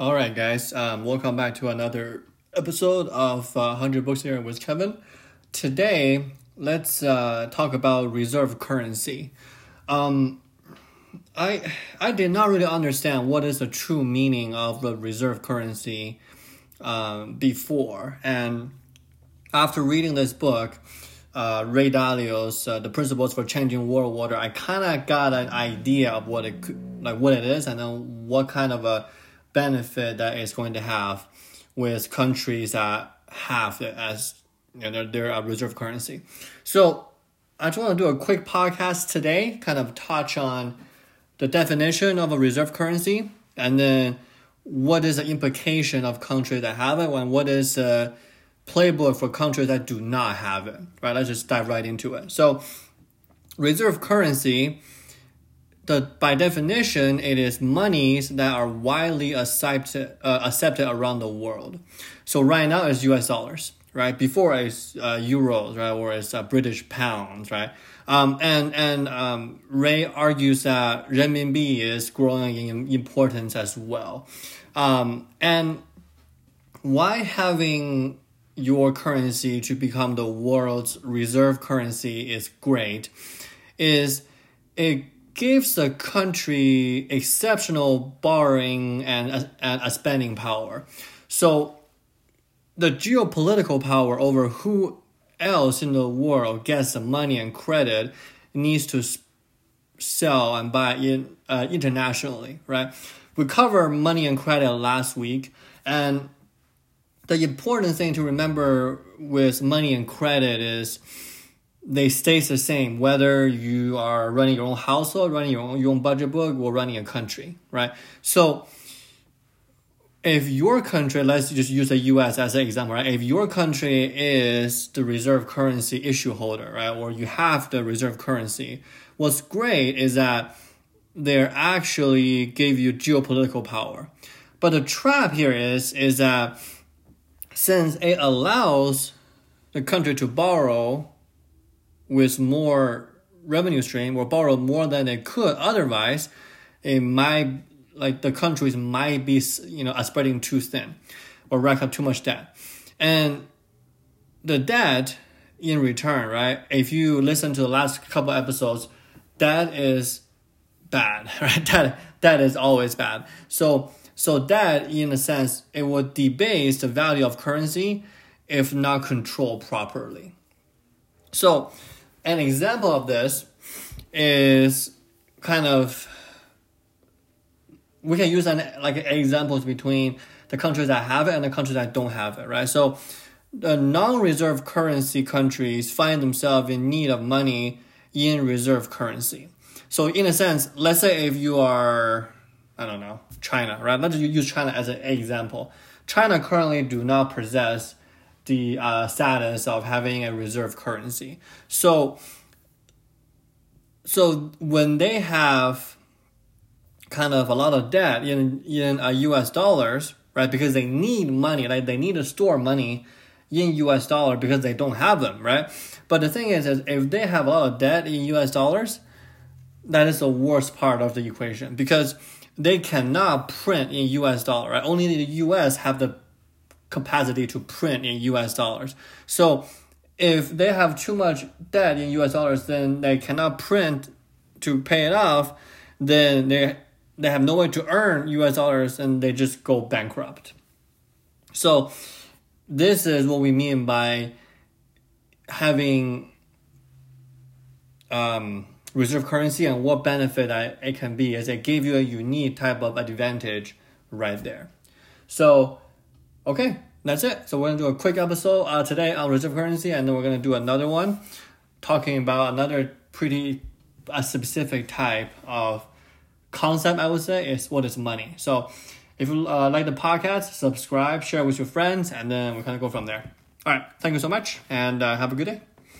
All right, guys. Welcome back to another episode of 100 Books Here with Kevin. Today, let's talk about reserve currency. I did not really understand what is the true meaning of the reserve currency before. And after reading this book, Ray Dalio's The Principles for Changing World Order, I kind of got an idea of what it is, and then what kind of a benefit that it's going to have with countries that have it as their reserve currency. So I just want to do a quick podcast today, kind of touch on the definition of a reserve currency, and then what is the implication of countries that have it, and what is the playbook for countries that do not have it. Right? Let's just dive right into it. So reserve currency, by definition, it is monies that are widely accepted around the world. So right now it's U.S. dollars, right? Before it's euros, right? Or it's British pounds, right? And Ray argues that renminbi is growing in importance as well. And why having your currency to become the world's reserve currency is great is it gives a country exceptional borrowing and a spending power. So the geopolitical power over who else in the world gets the money and credit needs to sell and buy internationally, right? We covered money and credit last week, and the important thing to remember with money and credit is they stay the same, whether you are running your own household, running your own budget book, or running a country, right? So if your country, let's just use the U.S. as an example, right? If your country is the reserve currency issue holder, right? Or you have the reserve currency, what's great is that they actually give you geopolitical power. But the trap here is that since it allows the country to borrow with more revenue stream or borrow more than it could otherwise, it might, like the countries might be, spreading too thin or rack up too much debt. And the debt in return, right? If you listen to the last couple episodes, that is bad, right? That is always bad. So that, in a sense, it will debase the value of currency if not controlled properly. So an example of this is we can use examples between the countries that have it and the countries that don't have it, right? So the non-reserve currency countries find themselves in need of money in reserve currency. So in a sense, let's say if you are, China, right? Let's use China as an example. China currently do not possess the status of having a reserve currency. So when they have a lot of debt in U.S. dollars, right? Because they need money, like they need to store money in U.S. dollar because they don't have them, right? But the thing is if they have a lot of debt in U.S. dollars, that is the worst part of the equation because they cannot print in U.S. dollar, right? Only the U.S. have the capacity to print in U.S. dollars. So if they have too much debt in U.S. dollars, then they cannot print to pay it off. Then they have no way to earn U.S. dollars and they just go bankrupt. So this is what we mean by having reserve currency and what benefit it can be is it gave you a unique type of advantage right there. So okay, that's it. So we're going to do a quick episode today on reserve currency, and then we're going to do another one talking about another pretty specific type of concept, I would say, is what is money. So if you like the podcast, subscribe, share with your friends, and then we'll go from there. All right, thank you so much, and have a good day.